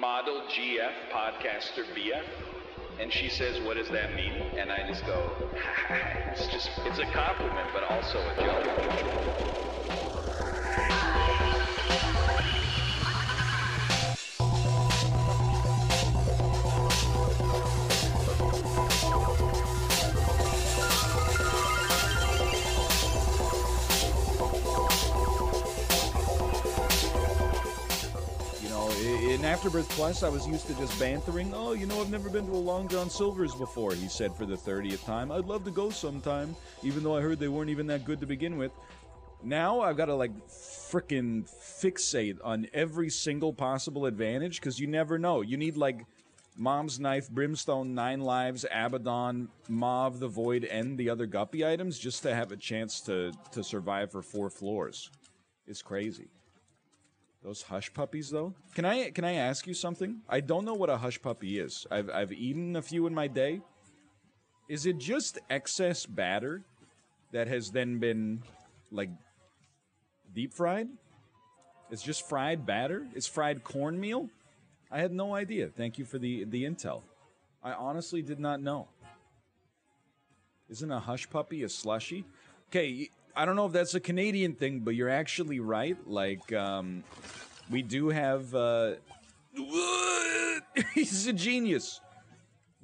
model GF, podcaster BF. And she says, what does that mean? And I just go, it's just, it's a compliment, but also a joke. You know, in Afterbirth Plus, I was used to just bantering. Oh, you know, I've never been to a Long John Silver's before, he said for the 30th time. I'd love to go sometime, even though I heard they weren't even that good to begin with. Now I've got to, like, frickin' fixate on every single possible advantage, because you never know. You need, like, Mom's Knife, Brimstone, Nine Lives, Abaddon, Maw of the Void, and the other Guppy items just to have a chance to survive for 4 floors. It's crazy. Those hush puppies, though. Can I ask you something? I don't know what a hush puppy is. I've eaten a few in my day. Is it just excess batter that has then been, like, deep fried? It's just fried batter? It's fried cornmeal? I had no idea. Thank you for the intel. I honestly did not know. Isn't a hush puppy a slushie? Okay. I don't know if that's a Canadian thing, but you're actually right. Like, we do have, he's a genius.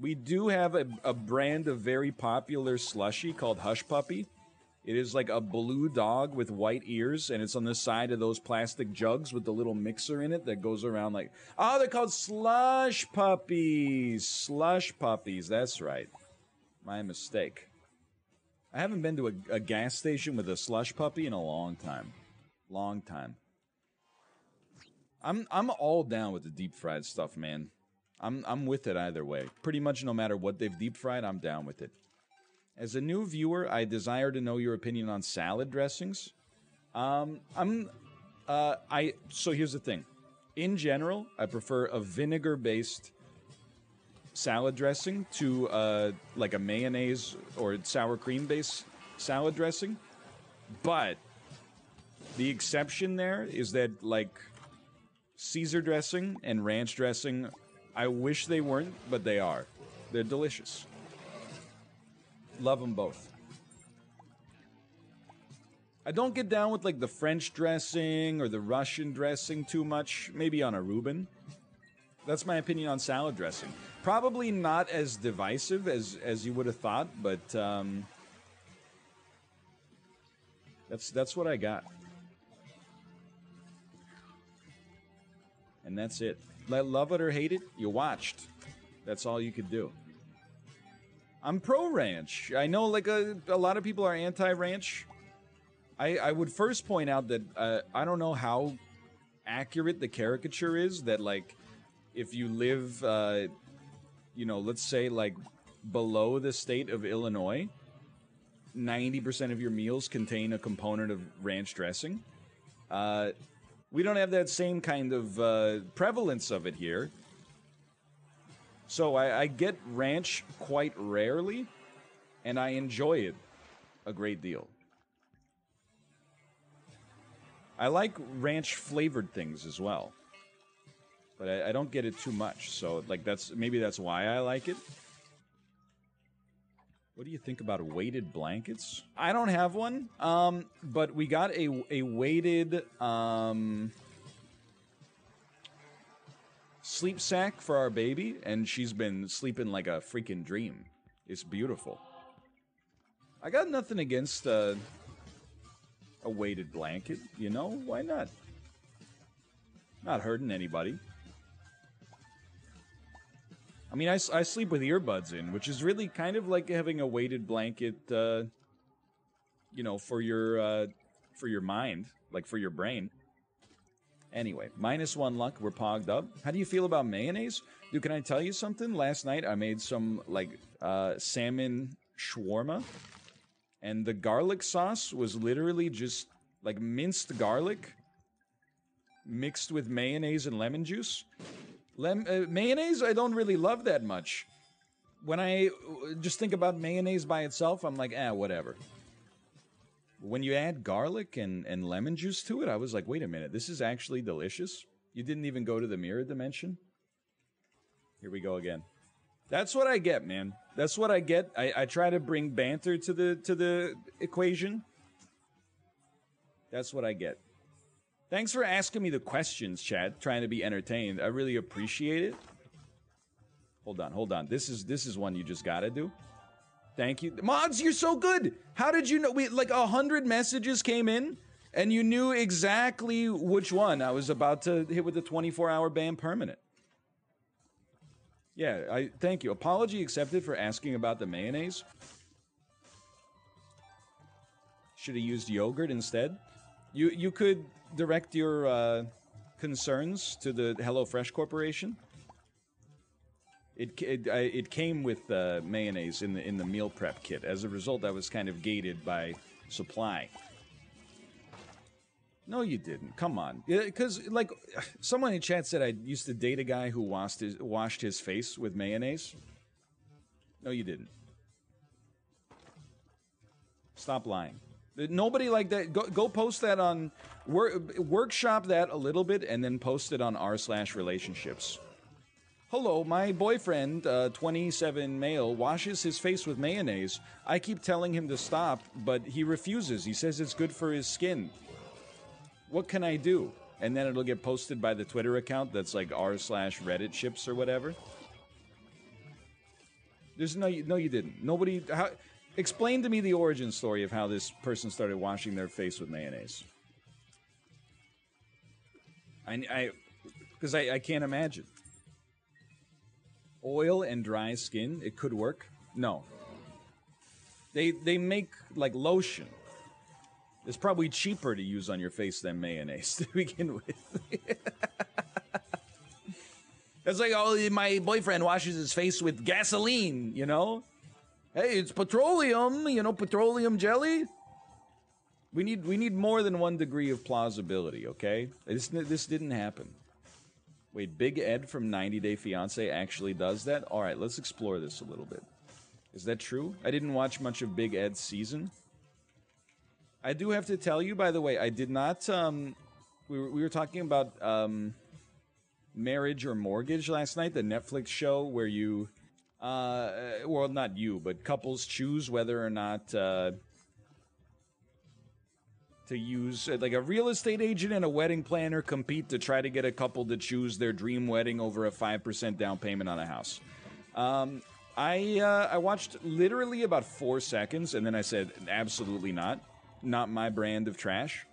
We do have a brand of very popular slushy called Hush Puppy. It is like a blue dog with white ears, and it's on the side of those plastic jugs with the little mixer in it that goes around like, oh, they're called Slush Puppies. Slush Puppies, that's right. My mistake. I haven't been to a gas station with a slush puppy in a long time. Long time. I'm all down with the deep fried stuff, man. I'm with it either way. Pretty much no matter what they've deep fried, I'm down with it. As a new viewer, I desire to know your opinion on salad dressings. So here's the thing. In general, I prefer a vinegar-based salad dressing to like a mayonnaise or sour cream based salad dressing, but the exception there is that, like, Caesar dressing and ranch dressing, I wish they weren't, but they are. They're delicious. Love them both. I don't get down with, like, the French dressing or the Russian dressing too much. Maybe on a Reuben. That's my opinion on salad dressing. Probably not as divisive as you would have thought, but that's what I got. And that's it. Love it or hate it, you watched. That's all you could do. I'm pro-ranch. I know, like, a lot of people are anti-ranch. I would first point out that I don't know how accurate the caricature is that, like, if you live, you know, let's say, like, below the state of Illinois, 90% of your meals contain a component of ranch dressing. We don't have that same kind of prevalence of it here. So I get ranch quite rarely, and I enjoy it a great deal. I like ranch-flavored things as well. But I don't get it too much, so, like, maybe that's why I like it. What do you think about weighted blankets? I don't have one, but we got a weighted sleep sack for our baby, and she's been sleeping like a freaking dream. It's beautiful. I got nothing against a weighted blanket, you know? Why not? Not hurting anybody. I mean, I sleep with earbuds in, which is really kind of like having a weighted blanket, you know, for your mind, like for your brain. Anyway, -1 luck, we're pogged up. How do you feel about mayonnaise? Dude, can I tell you something? Last night I made some, like, salmon shawarma, and the garlic sauce was literally just, like, minced garlic mixed with mayonnaise and lemon juice. Mayonnaise, I don't really love that much. When I just think about mayonnaise by itself, I'm like, whatever. When you add garlic and lemon juice to it, I was like, wait a minute, this is actually delicious? You didn't even go to the mirror dimension? Here we go again. That's what I get, man. That's what I get. I try to bring banter to the equation. That's what I get. Thanks for asking me the questions, Chad. Trying to be entertained. I really appreciate it. Hold on, hold on. This is one you just gotta do. Thank you. Mods, you're so good! How did you know? We like 100 messages came in, and you knew exactly which one I was about to hit with the 24-hour ban permanent. Yeah, I thank you. Apology accepted for asking about the mayonnaise. Should have used yogurt instead. You could direct your concerns to the HelloFresh Corporation. It came with mayonnaise in the meal prep kit. As a result, I was kind of gated by supply. No, you didn't. Come on. Because, like, someone in chat said I used to date a guy who washed his face with mayonnaise. No, you didn't. Stop lying. Nobody like that. Go post that on... Workshop that a little bit and then post it on r/relationships. Hello, my boyfriend, 27 male, washes his face with mayonnaise. I keep telling him to stop, but he refuses. He says it's good for his skin. What can I do? And then it'll get posted by the Twitter account that's like r/redditships or whatever. There's no, you didn't. Nobody... explain to me the origin story of how this person started washing their face with mayonnaise. Because I can't imagine. Oil and dry skin, it could work. No. They make, like, lotion. It's probably cheaper to use on your face than mayonnaise to begin with. It's like, oh, my boyfriend washes his face with gasoline, you know? Hey, it's petroleum, you know, petroleum jelly. We need more than one degree of plausibility, okay? This didn't happen. Wait, Big Ed from 90 Day Fiancé actually does that? All right, let's explore this a little bit. Is that true? I didn't watch much of Big Ed's season. I do have to tell you, by the way, I did not, we were talking about, Marriage or Mortgage last night, the Netflix show where you, well, not you, but couples choose whether or not, to use, like, a real estate agent and a wedding planner compete to try to get a couple to choose their dream wedding over a 5% down payment on a house. I watched literally about 4 seconds, and then I said, absolutely not. Not my brand of trash.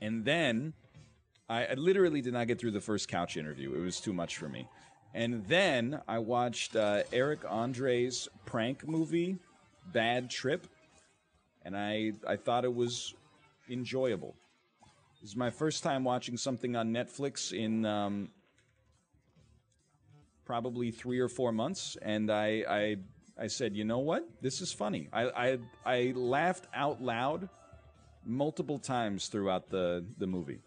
And then I literally did not get through the first couch interview. It was too much for me. And then I watched Eric Andre's prank movie, Bad Trip, and I thought it was enjoyable. This is my first time watching something on Netflix in probably 3 or 4 months, and I said, you know what? This is funny. I laughed out loud multiple times throughout the movie.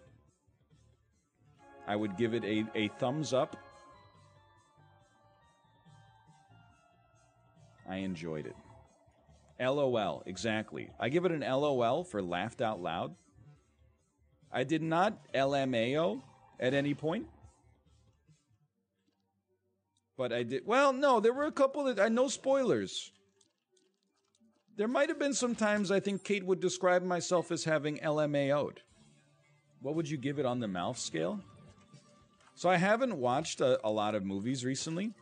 I would give it a thumbs up. I enjoyed it. LOL, exactly. I give it an LOL for laughed out loud. I did not LMAO at any point. But I did... Well, no, there were a couple that... no spoilers. There might have been some times I think Kate would describe myself as having LMAO'd. What would you give it on the mouth scale? So I haven't watched a lot of movies recently.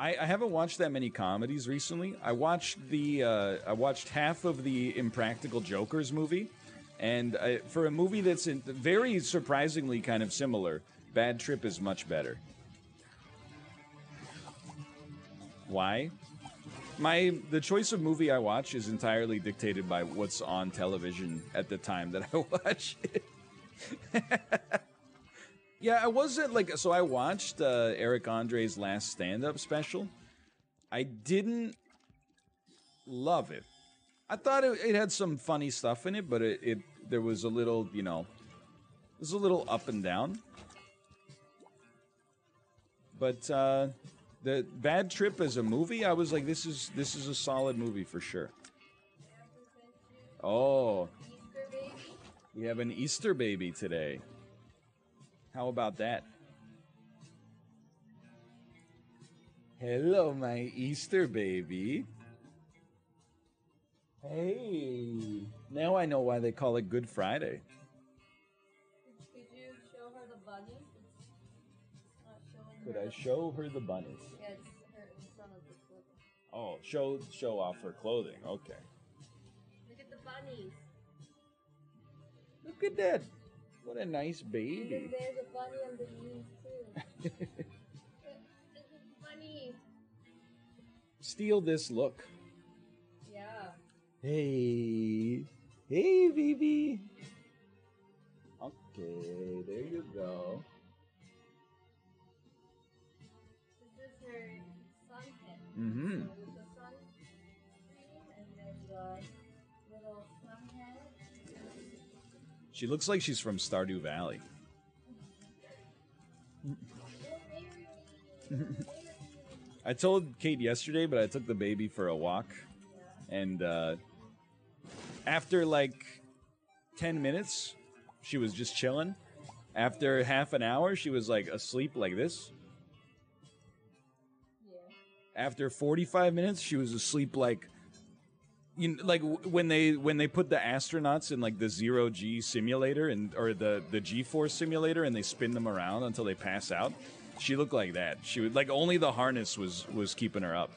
I haven't watched that many comedies recently. I watched half of the Impractical Jokers movie. And for a movie that's very surprisingly kind of similar... Bad Trip is much better. Why? The choice of movie I watch is entirely dictated by what's on television at the time that I watch it. Yeah, I wasn't like... So I watched Eric Andre's last stand-up special. I didn't love it. I thought it had some funny stuff in it, but there was a little, you know... It was a little up and down. But the Bad Trip as a movie, I was like, this is a solid movie for sure. Oh, we have an Easter baby today. How about that? Hello, my Easter baby. Hey. Now I know why they call it Good Friday. Could you show her the bunny? Could I show her the bunnies? Yeah, it's her, it's one of the clothing. Oh, show off her clothing. Okay. Look at the bunnies. Look at that. What a nice baby. And there's a bunny on the knees, too. There's a bunny. Steal this look. Yeah. Hey. Hey, baby. Okay, there you go. Mm-hmm. So with the sun cream and then the little sun head. She looks like she's from Stardew Valley. I told Kate yesterday, but I took the baby for a walk. Yeah. And after like 10 minutes, she was just chilling. After half an hour, she was like asleep like this. After 45 minutes, she was asleep like, you know, like when they put the astronauts in like the zero-G simulator and or the G-force simulator and they spin them around until they pass out. She looked like that. She would like only the harness was keeping her up.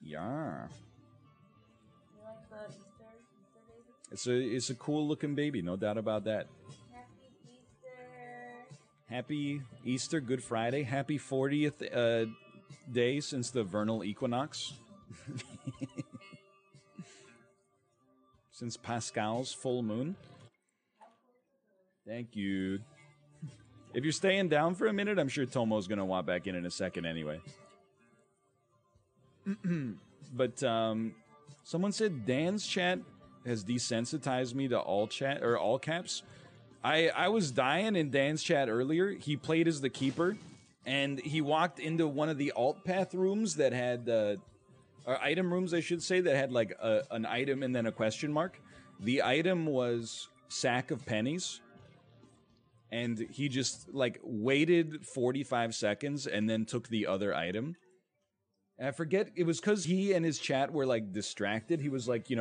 Yeah. You like the Easter baby? It's a cool looking baby, no doubt about that. Happy Easter, Good Friday. Happy 40th day since the vernal equinox. Since Pascal's full moon. Thank you. If you're staying down for a minute, I'm sure Tomo's going to walk back in a second anyway. But someone said Dan's chat has desensitized me to all chat or all caps. I was dying in Dan's chat earlier. He played as the keeper, and he walked into one of the alt path rooms that had, or item rooms, I should say, that had like an item and then a question mark. The item was sack of pennies, and he just like waited 45 seconds and then took the other item. And I forget, it was because he and his chat were like distracted. He was like, you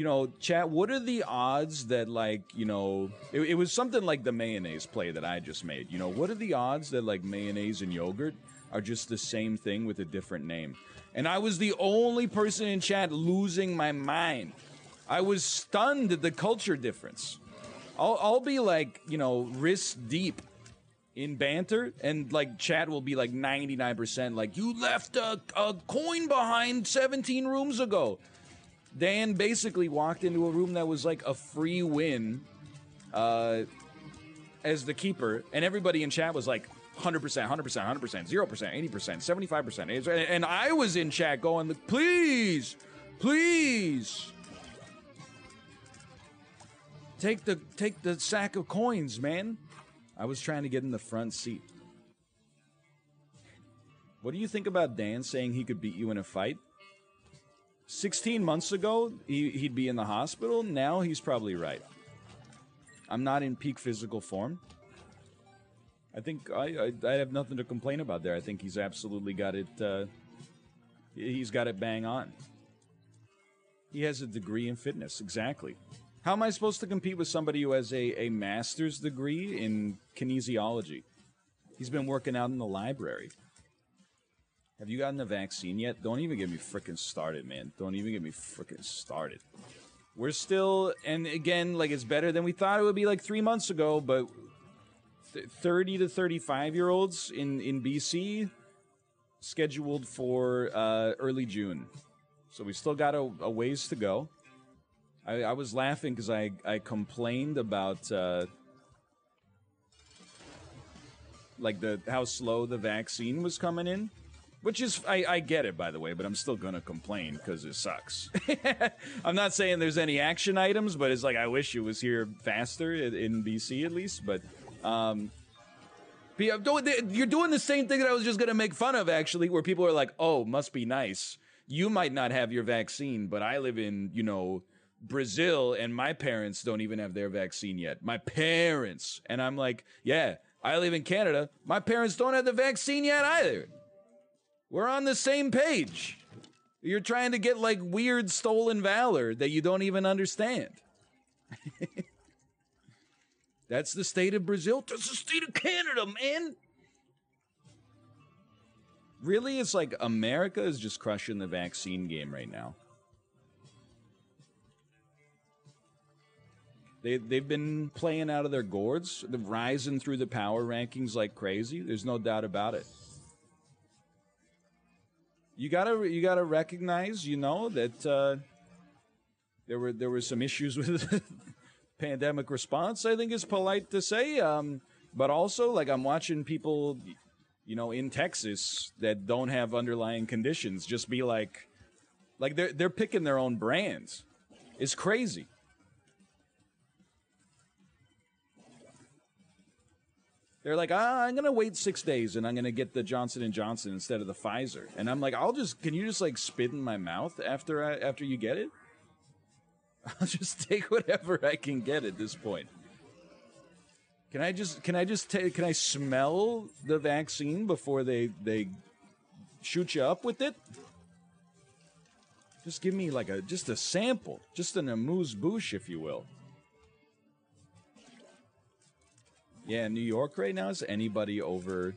know, chat, what are the odds that, like, you know, it was something like the mayonnaise play that I just made. You know, what are the odds that, like, mayonnaise and yogurt are just the same thing with a different name? And I was the only person in chat losing my mind. I was stunned at the culture difference. I'll be, like, you know, wrist deep in banter, and, like, chat will be, like, 99%, like, you left a coin behind 17 rooms ago. Dan basically walked into a room that was like a free win as the keeper, and everybody in chat was like 100%, 100%, 100%, 0%, 80%, 75%. And I was in chat going, please, please. Take the sack of coins, man. I was trying to get in the front seat. What do you think about Dan saying he could beat you in a fight? 16 months ago, he'd be in the hospital. Now he's probably right. I'm not in peak physical form. I think I have nothing to complain about there. I think he's absolutely got it. He's got it bang on. He has a degree in fitness. Exactly. How am I supposed to compete with somebody who has a master's degree in kinesiology? He's been working out in the library. Have you gotten the vaccine yet? Don't even get me frickin' started, man. Don't even get me frickin' started. We're still, and again, like, it's better than we thought it would be like 3 months ago, but 30 to 35-year-olds in BC scheduled for early June. So we still got a ways to go. I was laughing because I complained about... like, how slow the vaccine was coming in. Which is, I get it, by the way, but I'm still going to complain because it sucks. I'm not saying there's any action items, but it's like I wish it was here faster in BC at least. But you're doing the same thing that I was just going to make fun of, actually, where people are like, oh, must be nice. You might not have your vaccine, but I live in, you know, Brazil, and my parents don't even have their vaccine yet. My parents. And I'm like, yeah, I live in Canada. My parents don't have the vaccine yet either. We're on the same page. You're trying to get like weird stolen valor that you don't even understand. That's the state of Brazil. That's the state of Canada, man. Really, it's like America is just crushing the vaccine game right now. They've been playing out of their gourds. They're rising through the power rankings like crazy. There's no doubt about it. You gotta recognize, you know, that there were some issues with the pandemic response. I think it's polite to say, but also like I'm watching people, you know, in Texas that don't have underlying conditions just be like they're picking their own brands. It's crazy. They're like, I'm going to wait 6 days and I'm going to get the Johnson & Johnson instead of the Pfizer. And I'm like, can you just like spit in my mouth after you get it? I'll just take whatever I can get at this point. Can I smell the vaccine before they shoot you up with it? Just give me like just a sample, just an amuse-bouche, if you will. Yeah, New York right now, is anybody over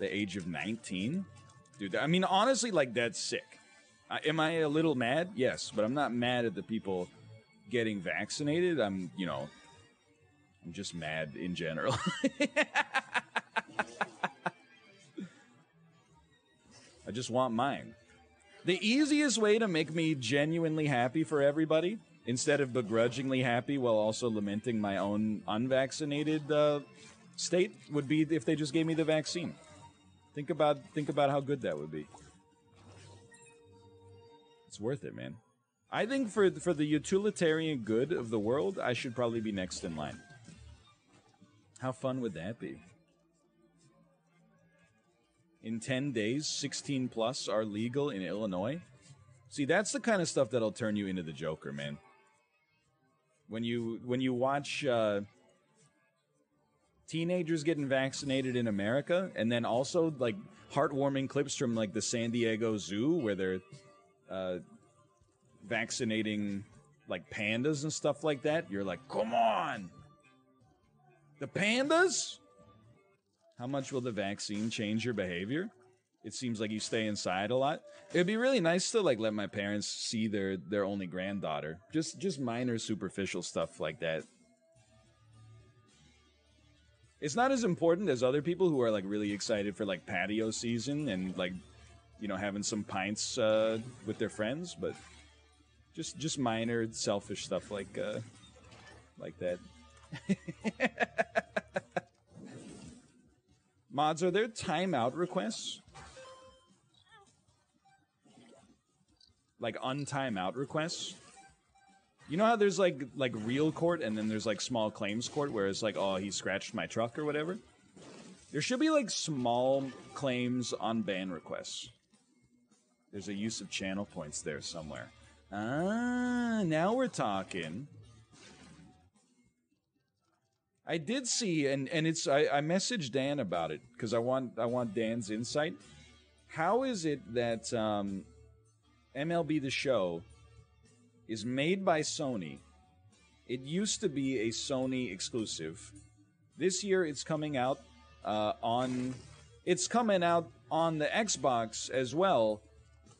the age of 19? Dude, I mean, honestly, like, that's sick. Am I a little mad? Yes, but I'm not mad at the people getting vaccinated. I'm just mad in general. I just want mine. The easiest way to make me genuinely happy for everybody, instead of begrudgingly happy while also lamenting my own unvaccinated state, would be if they just gave me the vaccine. Think about how good that would be. It's worth it, man. I think for the utilitarian good of the world, I should probably be next in line. How fun would that be? In 10 days, 16 plus are legal in Illinois. See, that's the kind of stuff that'll turn you into the Joker, man. When you watch teenagers getting vaccinated in America, and then also like heartwarming clips from like the San Diego Zoo where they're vaccinating like pandas and stuff like that, you're like, come on, the pandas? How much will the vaccine change your behavior? It seems like you stay inside a lot. It'd be really nice to like let my parents see their only granddaughter. Just minor superficial stuff like that. It's not as important as other people who are like really excited for like patio season and like, you know, having some pints with their friends, but just minor selfish stuff like that. Mods, are there timeout requests? Like untimeout requests. You know how there's like real court and then there's like small claims court where it's like, oh, he scratched my truck or whatever. There should be like small claims on ban requests. There's a use of channel points there somewhere. Ah, now we're talking. I did see, and it's I messaged Dan about it because I want Dan's insight. How is it that MLB The Show is made by Sony? It used to be a Sony exclusive. This year it's coming out on the Xbox as well,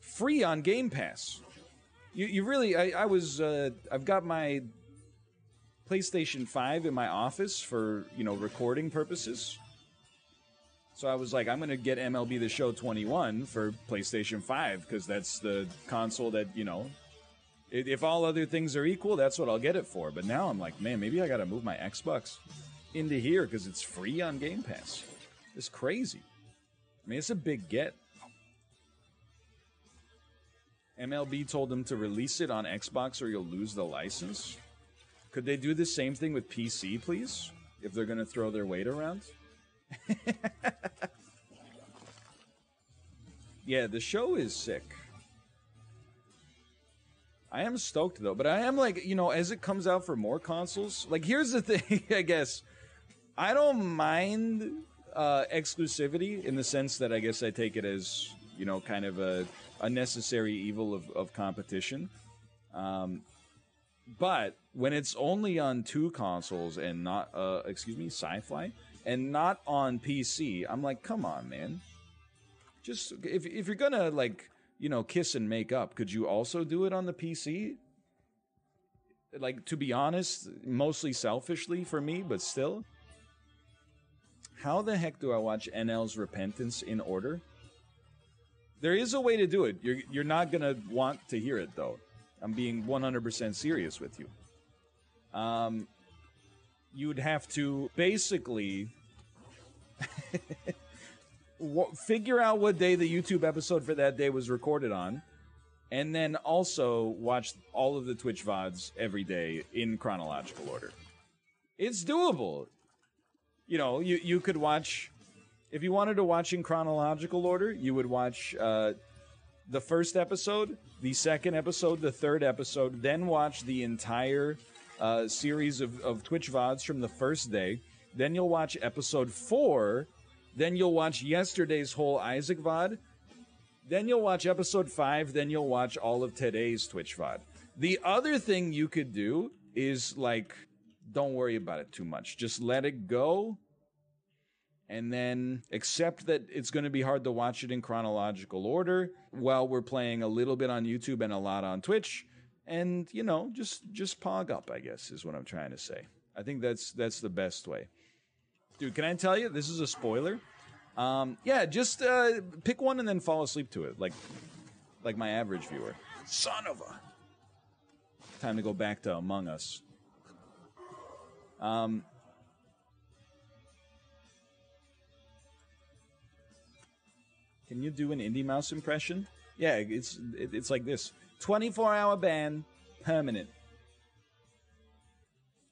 free on Game Pass. You really I've got my PlayStation 5 in my office for, you know, recording purposes. So I was like, I'm going to get MLB The Show 21 for PlayStation 5 because that's the console that, you know, if all other things are equal, that's what I'll get it for. But now I'm like, man, maybe I got to move my Xbox into here because it's free on Game Pass. It's crazy. I mean, it's a big get. MLB told them to release it on Xbox or you'll lose the license. Could they do the same thing with PC, please? If they're going to throw their weight around? Yeah, The Show is sick. I am stoked though, but I am like, you know, as it comes out for more consoles, like here's the thing, I guess. I don't mind exclusivity in the sense that I guess I take it as, you know, kind of a necessary evil of competition. But when it's only on two consoles and not, Sci-Fi, and not on PC, I'm like, come on, man. Just, if you're gonna, like, you know, kiss and make up, could you also do it on the PC? Like, to be honest, mostly selfishly for me, but still. How the heck do I watch NL's Repentance in order? There is a way to do it. You're not gonna want to hear it, though. I'm being 100% serious with you. You would have to basically figure out what day the YouTube episode for that day was recorded on, and then also watch all of the Twitch VODs every day in chronological order. It's doable. You know, you could watch... If you wanted to watch in chronological order, you would watch the first episode, the second episode, the third episode, then watch the entire series of Twitch VODs from the first day. Then you'll watch episode 4. Then you'll watch yesterday's whole Isaac VOD. Then you'll watch episode 5. Then you'll watch all of today's Twitch VOD. The other thing you could do is, like, don't worry about it too much. Just let it go. And then accept that it's going to be hard to watch it in chronological order while we're playing a little bit on YouTube and a lot on Twitch. And, you know, just pog up, I guess, is what I'm trying to say. I think that's the best way. Dude, can I tell you? This is a spoiler. Yeah, just pick one and then fall asleep to it, like my average viewer. Son of a... Time to go back to Among Us. Can you do an Indie Mouse impression? Yeah, it's like this. 24-hour ban, permanent.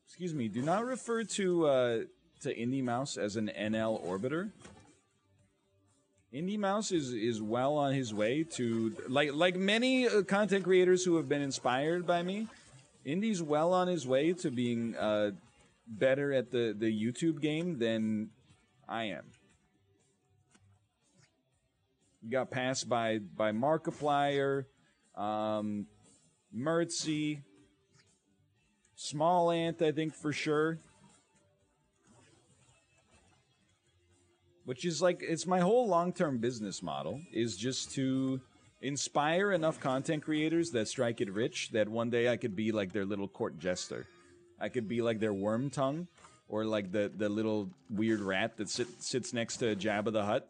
Excuse me, do not refer to Indie Mouse as an NL orbiter. Indie Mouse is well on his way to... Like many content creators who have been inspired by me, Indie's well on his way to being better at the YouTube game than I am. Got passed by Markiplier, Murtsy, Small Ant, I think, for sure. Which is like, it's my whole long-term business model, is just to inspire enough content creators that strike it rich that one day I could be like their little court jester. I could be like their worm tongue, or like the little weird rat that sits next to Jabba the Hutt.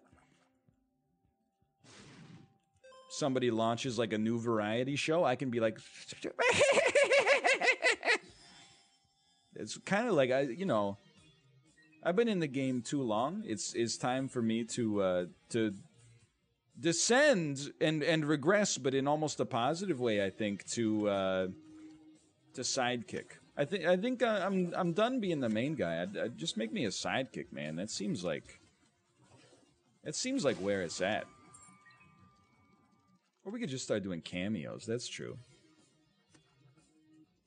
Somebody launches like a new variety show, I can be like, it's kind of like I've been in the game too long. It's time for me to descend and regress, but in almost a positive way. I think to sidekick. I think I'm done being the main guy. I just make me a sidekick, man. That seems like where it's at. Or we could just start doing cameos, that's true.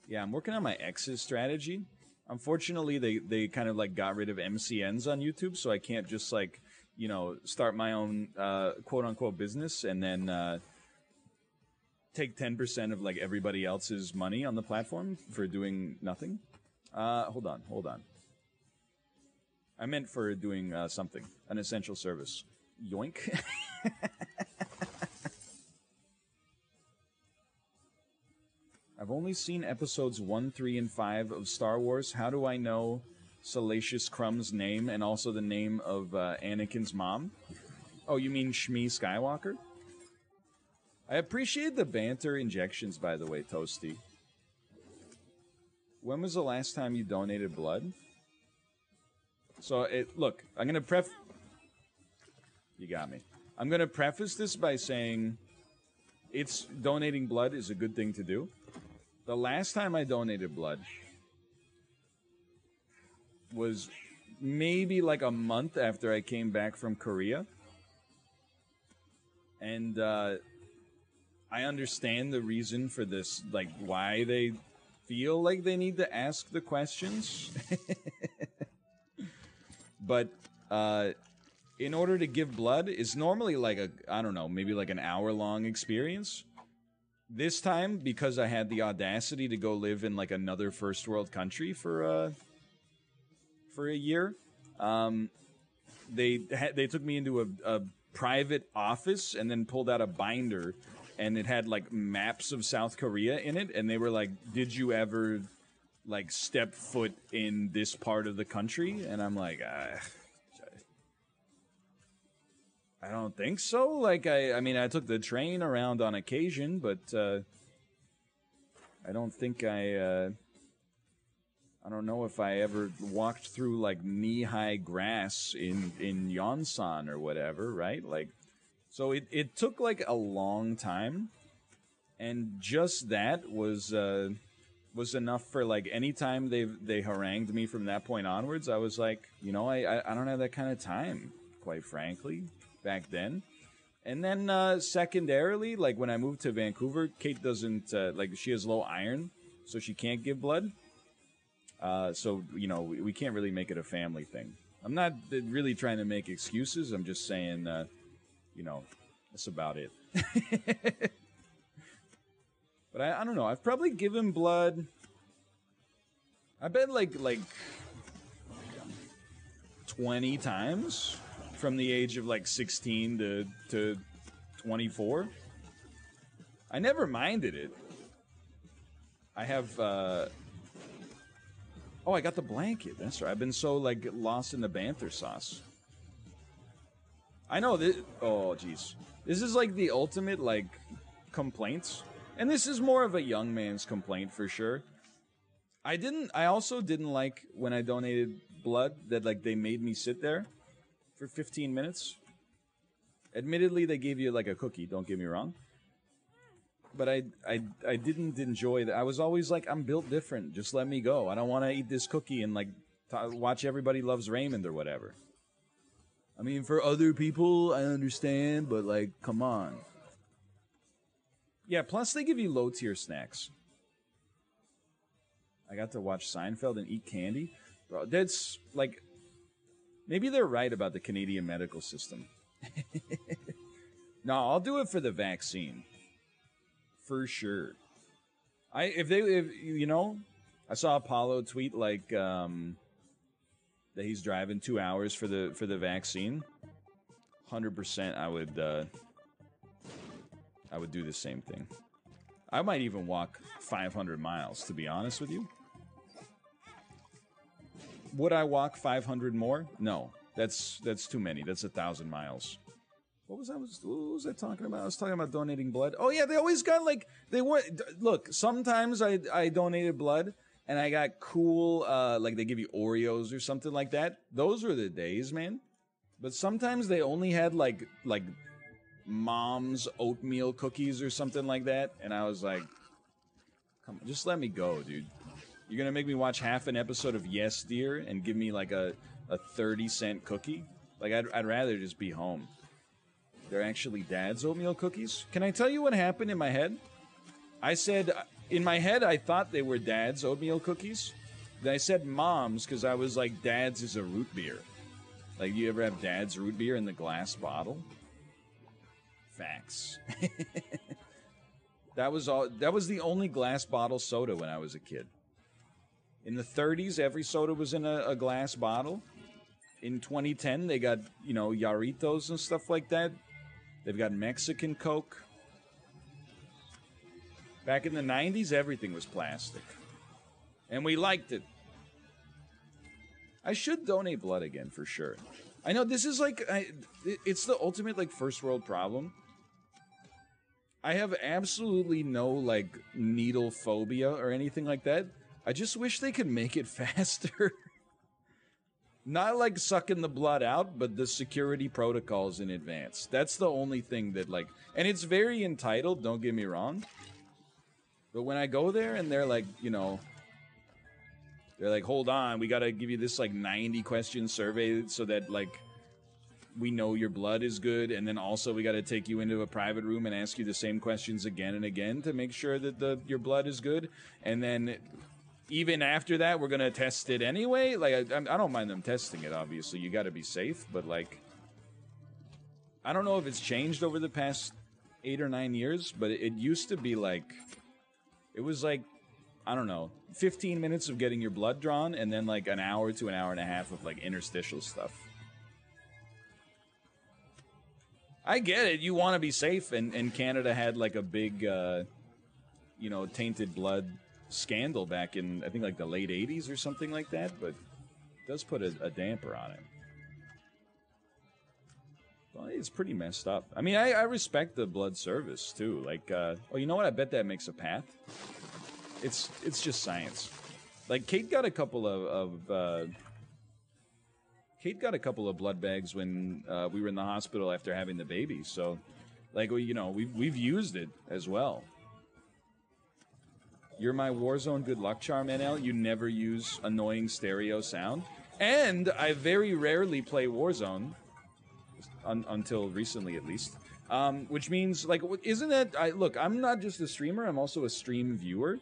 Yeah, I'm working on my exes strategy. Unfortunately, they kind of like got rid of MCNs on YouTube, so I can't just like, you know, start my own quote-unquote business and then take 10% of like everybody else's money on the platform for doing nothing. Hold on. I meant for doing something, an essential service. Yoink. I've only seen episodes 1, 3, and 5 of Star Wars. How do I know Salacious Crumb's name and also the name of Anakin's mom? Oh, you mean Shmi Skywalker? I appreciate the banter injections, by the way, Toasty. When was the last time you donated blood? So, look, I'm going to You got me. I'm going to preface this by saying donating blood is a good thing to do. The last time I donated blood was maybe like a month after I came back from Korea. And I understand the reason for this, like why they feel like they need to ask the questions. But in order to give blood, it's normally like a, I don't know, maybe like an hour-long experience. This time, because I had the audacity to go live in like another first world country for a year, they took me into a private office and then pulled out a binder, and it had like maps of South Korea in it, and they were like, "Did you ever like step foot in this part of the country?" And I'm like, I don't think so. Like, I mean, I took the train around on occasion, but, I don't think I don't know if I ever walked through, like, knee-high grass in Yonsan or whatever, right? Like, so it took, like, a long time, and just that was enough for, like, any time they harangued me from that point onwards, I was like, you know, I don't have that kind of time, quite frankly. Back then. And then secondarily, like when I moved to Vancouver, Kate doesn't like, she has low iron, so she can't give blood, so you know, we can't really make it a family thing. I'm not really trying to make excuses, I'm just saying you know, that's about it. But I don't know, I've probably given blood, I bet like 20 times from the age of like 16 to 24. I never minded it. I have oh, I got the blanket, that's right. I've been so like lost in the banther sauce. I know this, oh jeez. This is like the ultimate like complaints. And this is more of a young man's complaint for sure. I also didn't like when I donated blood that like they made me sit there for 15 minutes. Admittedly, they gave you like a cookie, don't get me wrong. But I didn't enjoy that. I was always like, I'm built different, just let me go. I don't want to eat this cookie and like watch Everybody Loves Raymond or whatever. I mean, for other people, I understand, but like, come on. Yeah, plus they give you low tier snacks. I got to watch Seinfeld and eat candy. Bro, that's like, maybe they're right about the Canadian medical system. No, I'll do it for the vaccine. For sure. If you know, I saw Apollo tweet like that he's driving 2 hours for the vaccine. 100% I would do the same thing. I might even walk 500 miles, to be honest with you. Would I walk 500 more? No, that's too many. That's 1,000 miles. What was I talking about? I was talking about donating blood. Oh yeah, they always got like they were. Look, sometimes I donated blood and I got cool like they give you Oreos or something like that. Those were the days, man. But sometimes they only had like Mom's oatmeal cookies or something like that, and I was like, come on, just let me go, dude. You're gonna make me watch half an episode of Yes, Dear and give me like a 30-cent cookie? Like, I'd rather just be home. They're actually Dad's oatmeal cookies? Can I tell you what happened in my head? I said, in my head, I thought they were Dad's oatmeal cookies. Then I said Mom's because I was like, Dad's is a root beer. Like, you ever have Dad's root beer in the glass bottle? Facts. That was the only glass bottle soda when I was a kid. In the 30s, every soda was in a glass bottle. In 2010, they got, you know, Yarritos and stuff like that. They've got Mexican Coke. Back in the 90s, everything was plastic. And we liked it. I should donate blood again, for sure. I know, this is like, it's the ultimate, like, first world problem. I have absolutely no, like, needle phobia or anything like that. I just wish they could make it faster. Not like sucking the blood out, but the security protocols in advance. That's the only thing that like, and it's very entitled, don't get me wrong. But when I go there and they're like, you know, they're like, hold on, we gotta give you this like 90-question survey so that like, we know your blood is good, and then also we gotta take you into a private room and ask you the same questions again and again to make sure that your blood is good, and then even after that, we're gonna test it anyway. Like, I don't mind them testing it, obviously. You gotta be safe, but, like, I don't know if it's changed over the past 8 or 9 years, but it used to be, like, it was, like, I don't know, 15 minutes of getting your blood drawn, and then, like, an hour to an hour and a half of, like, interstitial stuff. I get it, you want to be safe, and Canada had, like, a big, you know, tainted blood scandal back in, I think, like, the late 80s or something like that, but it does put a damper on it. Well, it's pretty messed up. I mean, I respect the blood service, too. Like, oh, you know what? I bet that makes a path. It's just science. Like, Kate got a couple of Kate got a couple of blood bags when we were in the hospital after having the baby. So, like, well, you know, we've used it as well. You're my Warzone good luck charm, NL. You never use annoying stereo sound, and I very rarely play Warzone, until recently at least. Which means, like, isn't that? Look, I'm not just a streamer. I'm also a stream viewer.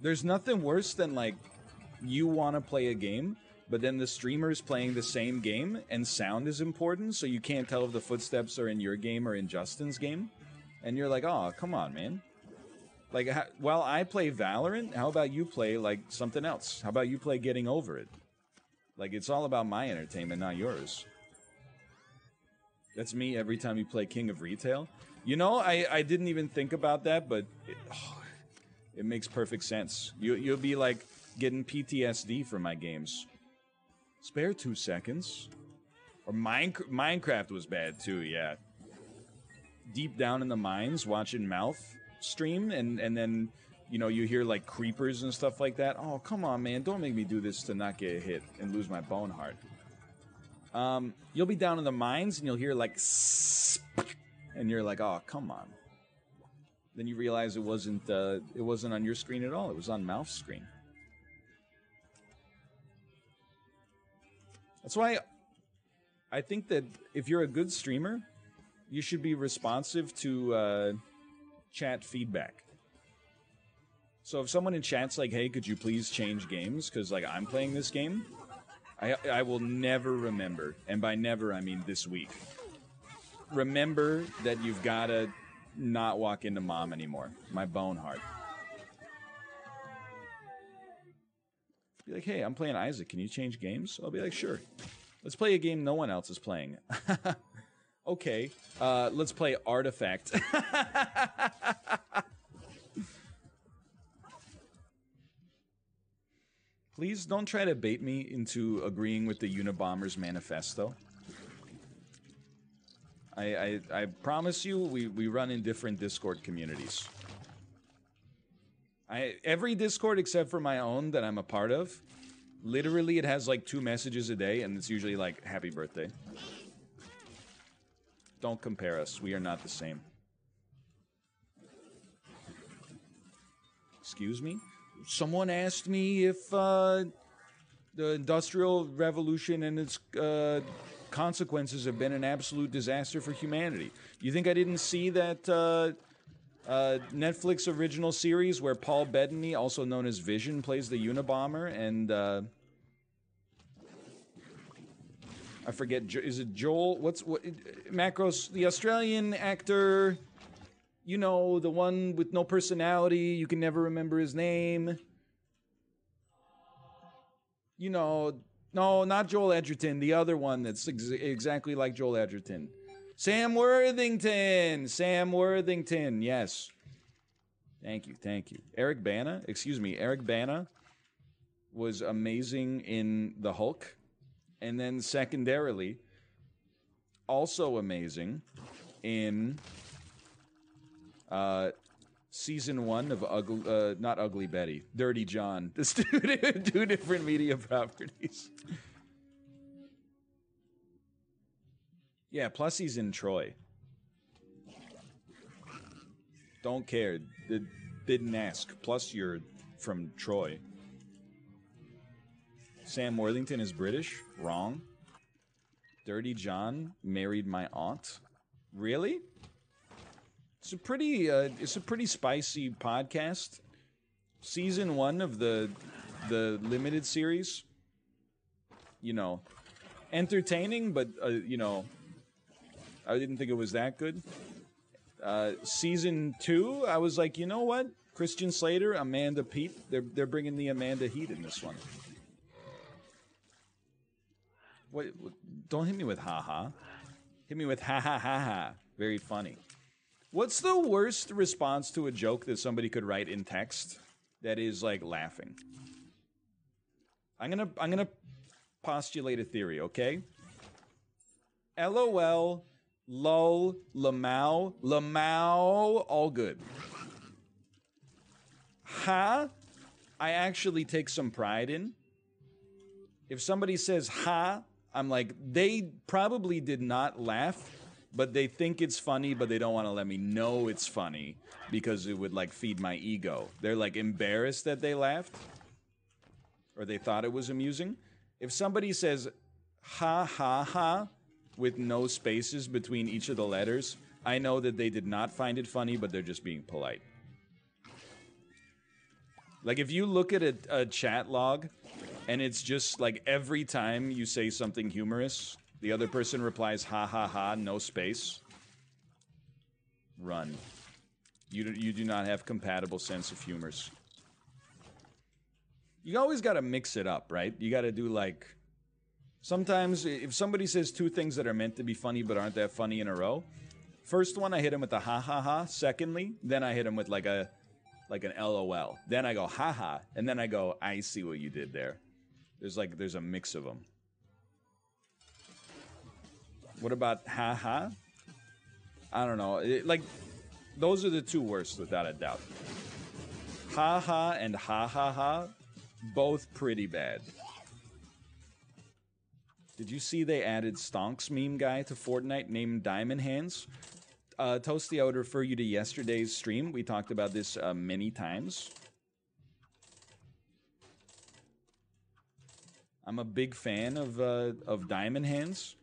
There's nothing worse than, like, you want to play a game, but then the streamer's playing the same game, and sound is important, so you can't tell if the footsteps are in your game or in Justin's game. And you're like, oh, come on, man. Like, while I play Valorant, how about you play, like, something else? How about you play Getting Over It? Like, it's all about my entertainment, not yours. That's me every time you play King of Retail. You know, I didn't even think about that, but... It makes perfect sense. You'll be, like, getting PTSD from my games. Spare 2 seconds. Or Minecraft was bad, too, yeah. Deep down in the mines, watching Mouth stream, and then, you know, you hear, like, creepers and stuff like that. Oh, come on, man, don't make me do this to not get a hit and lose my bone heart. You'll be down in the mines, and you'll hear, like, and you're like, oh, come on. Then you realize it wasn't on your screen at all. It was on Mouth's screen. That's why I think that if you're a good streamer, you should be responsive to chat feedback. So if someone in chat's like, "Hey, could you please change games? Because, like, I'm playing this game," I will never remember, and by never I mean this week. Remember that you've gotta not walk into Mom anymore. My bone heart. Be like, hey, I'm playing Isaac. Can you change games? I'll be like, sure. Let's play a game no one else is playing. Okay. Let's play Artifact. Please don't try to bait me into agreeing with the Unabomber's manifesto. I promise you, we run in different Discord communities. Every Discord except for my own that I'm a part of, literally it has like 2 messages a day, and it's usually like, happy birthday. Don't compare us, we are not the same. Excuse me? Someone asked me if the Industrial Revolution and its... consequences have been an absolute disaster for humanity. You think I didn't see that Netflix original series where Paul Bettany, also known as Vision, plays the Unabomber, and I forget, is it Joel? Macros, the Australian actor, you know, the one with no personality, you can never remember his name. You know... No, not Joel Edgerton, the other one that's exactly like Joel Edgerton. Sam Worthington! Sam Worthington, yes. Thank you, thank you. Eric Bana, excuse me, Eric Bana was amazing in The Hulk. And then secondarily, also amazing in Season 1 of not Ugly Betty, Dirty John. This dude, 2 different media properties. Yeah, plus he's in Troy. Don't care. Didn't ask. Plus you're from Troy. Sam Worthington is British. Wrong. Dirty John married my aunt. Really? It's a pretty spicy podcast. Season 1 of the limited series. You know, entertaining, but you know, I didn't think it was that good. Season 2, I was like, you know what? Christian Slater, Amanda Peet, they're bringing the Amanda heat in this one. Wait, don't hit me with haha. Hit me with ha ha ha ha. Very funny. What's the worst response to a joke that somebody could write in text that is like laughing? I'm gonna postulate a theory, okay? LOL, lol, LMAO, LMAO, all good. Ha, I actually take some pride in. If somebody says ha, I'm like, they probably did not laugh, but they think it's funny, but they don't want to let me know it's funny because it would like feed my ego. They're like embarrassed that they laughed or they thought it was amusing. If somebody says ha ha ha with no spaces between each of the letters, I know that they did not find it funny, but they're just being polite. Like if you look at a chat log and it's just like every time you say something humorous, the other person replies ha ha ha, no space, run. You do not have compatible sense of humors. You always gotta mix it up, right? You gotta do like, sometimes if somebody says two things that are meant to be funny but aren't that funny in a row, first one I hit him with a ha ha ha, secondly, then I hit him with like a, like an LOL. Then I go, haha, and then I go, I see what you did there. There's a mix of them. What about haha? I don't know. Those are the two worst, without a doubt. Haha and ha ha ha, both pretty bad. Did you see they added Stonks meme guy to Fortnite named Diamond Hands? Toasty, I would refer you to yesterday's stream. We talked about this many times. I'm a big fan of Diamond Hands.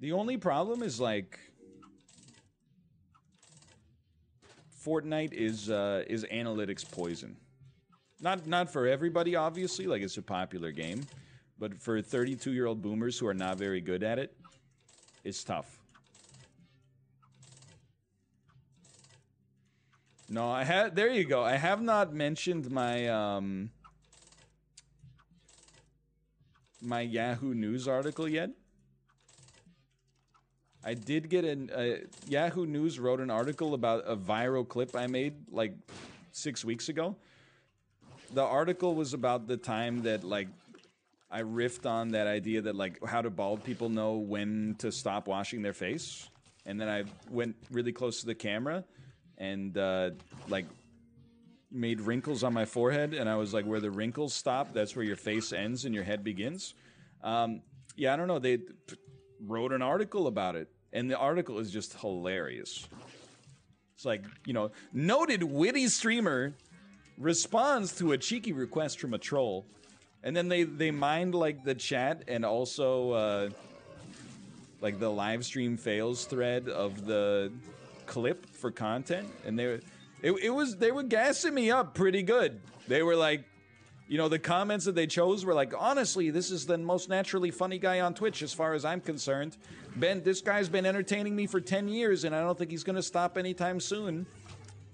The only problem is like Fortnite is analytics poison. Not for everybody, obviously. Like it's a popular game, but for 32-year-old boomers who are not very good at it. It's tough. No, I had. There you go. I have not mentioned my my Yahoo News article yet. I did get Yahoo News wrote an article about a viral clip I made like 6 weeks ago. The article was about the time that like, I riffed on that idea that, like, how do bald people know when to stop washing their face? And then I went really close to the camera and, like, made wrinkles on my forehead. And I was like, where the wrinkles stop, that's where your face ends and your head begins. Yeah, I don't know. They wrote an article about it. And the article is just hilarious. It's like, you know, noted witty streamer responds to a cheeky request from a troll. And then they mined, like, the chat and also, like, the live stream fails thread of the clip for content. And they were gassing me up pretty good. They were like, you know, the comments that they chose were like, honestly, this is the most naturally funny guy on Twitch as far as I'm concerned. Ben, this guy's been entertaining me for 10 years and I don't think he's gonna stop anytime soon.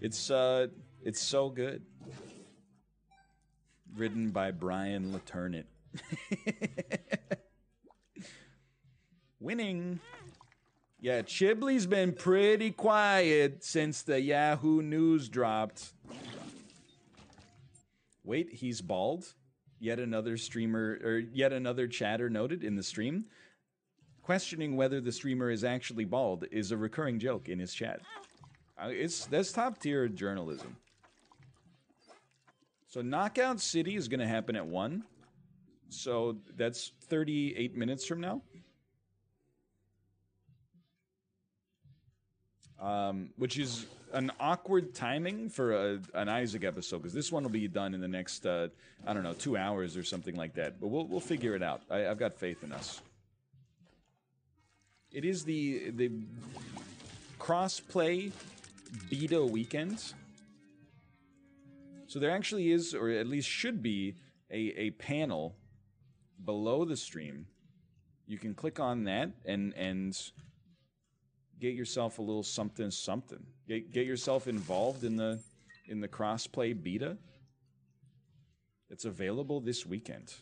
It's so good. Written by Brian Laternit. Winning. Yeah, Chibley's been pretty quiet since the Yahoo News dropped. Wait, he's bald? Yet another streamer, or yet another chatter noted in the stream. Questioning whether the streamer is actually bald is a recurring joke in his chat. That's top-tier journalism. So Knockout City is going to happen at 1. So that's 38 minutes from now. Which is an awkward timing for an Isaac episode, because this one will be done in the next, I don't know, 2 hours or something like that. But we'll figure it out. I've got faith in us. It is the cross-play beta weekend. So there actually is, or at least should be, a panel below the stream. You can click on that and get yourself a little something something. Get yourself involved in the cross-play beta. It's available this weekend.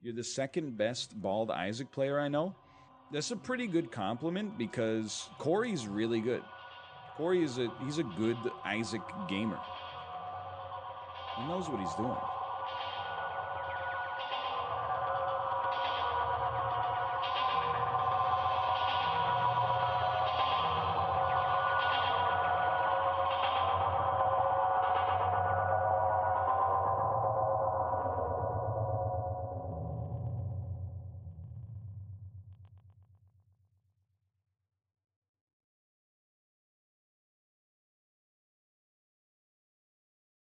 You're the second best Bald Isaac player I know. That's a pretty good compliment because Corey's really good. Corey is he's a good Isaac gamer. He knows what he's doing.